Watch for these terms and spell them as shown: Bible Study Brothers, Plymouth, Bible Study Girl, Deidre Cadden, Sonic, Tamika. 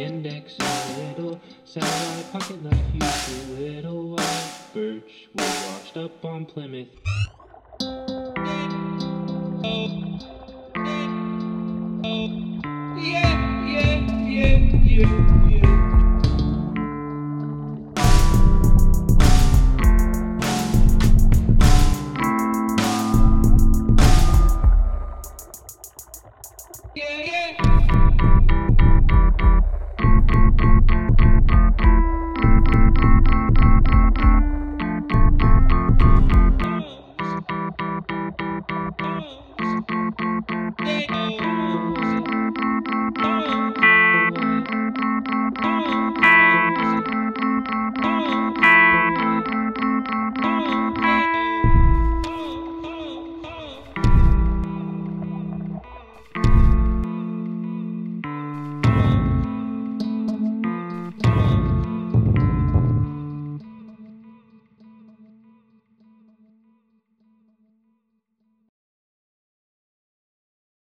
index a little side pocket knife used a little white birch was washed up on Plymouth. Yeah, yeah, yeah, yeah, yeah.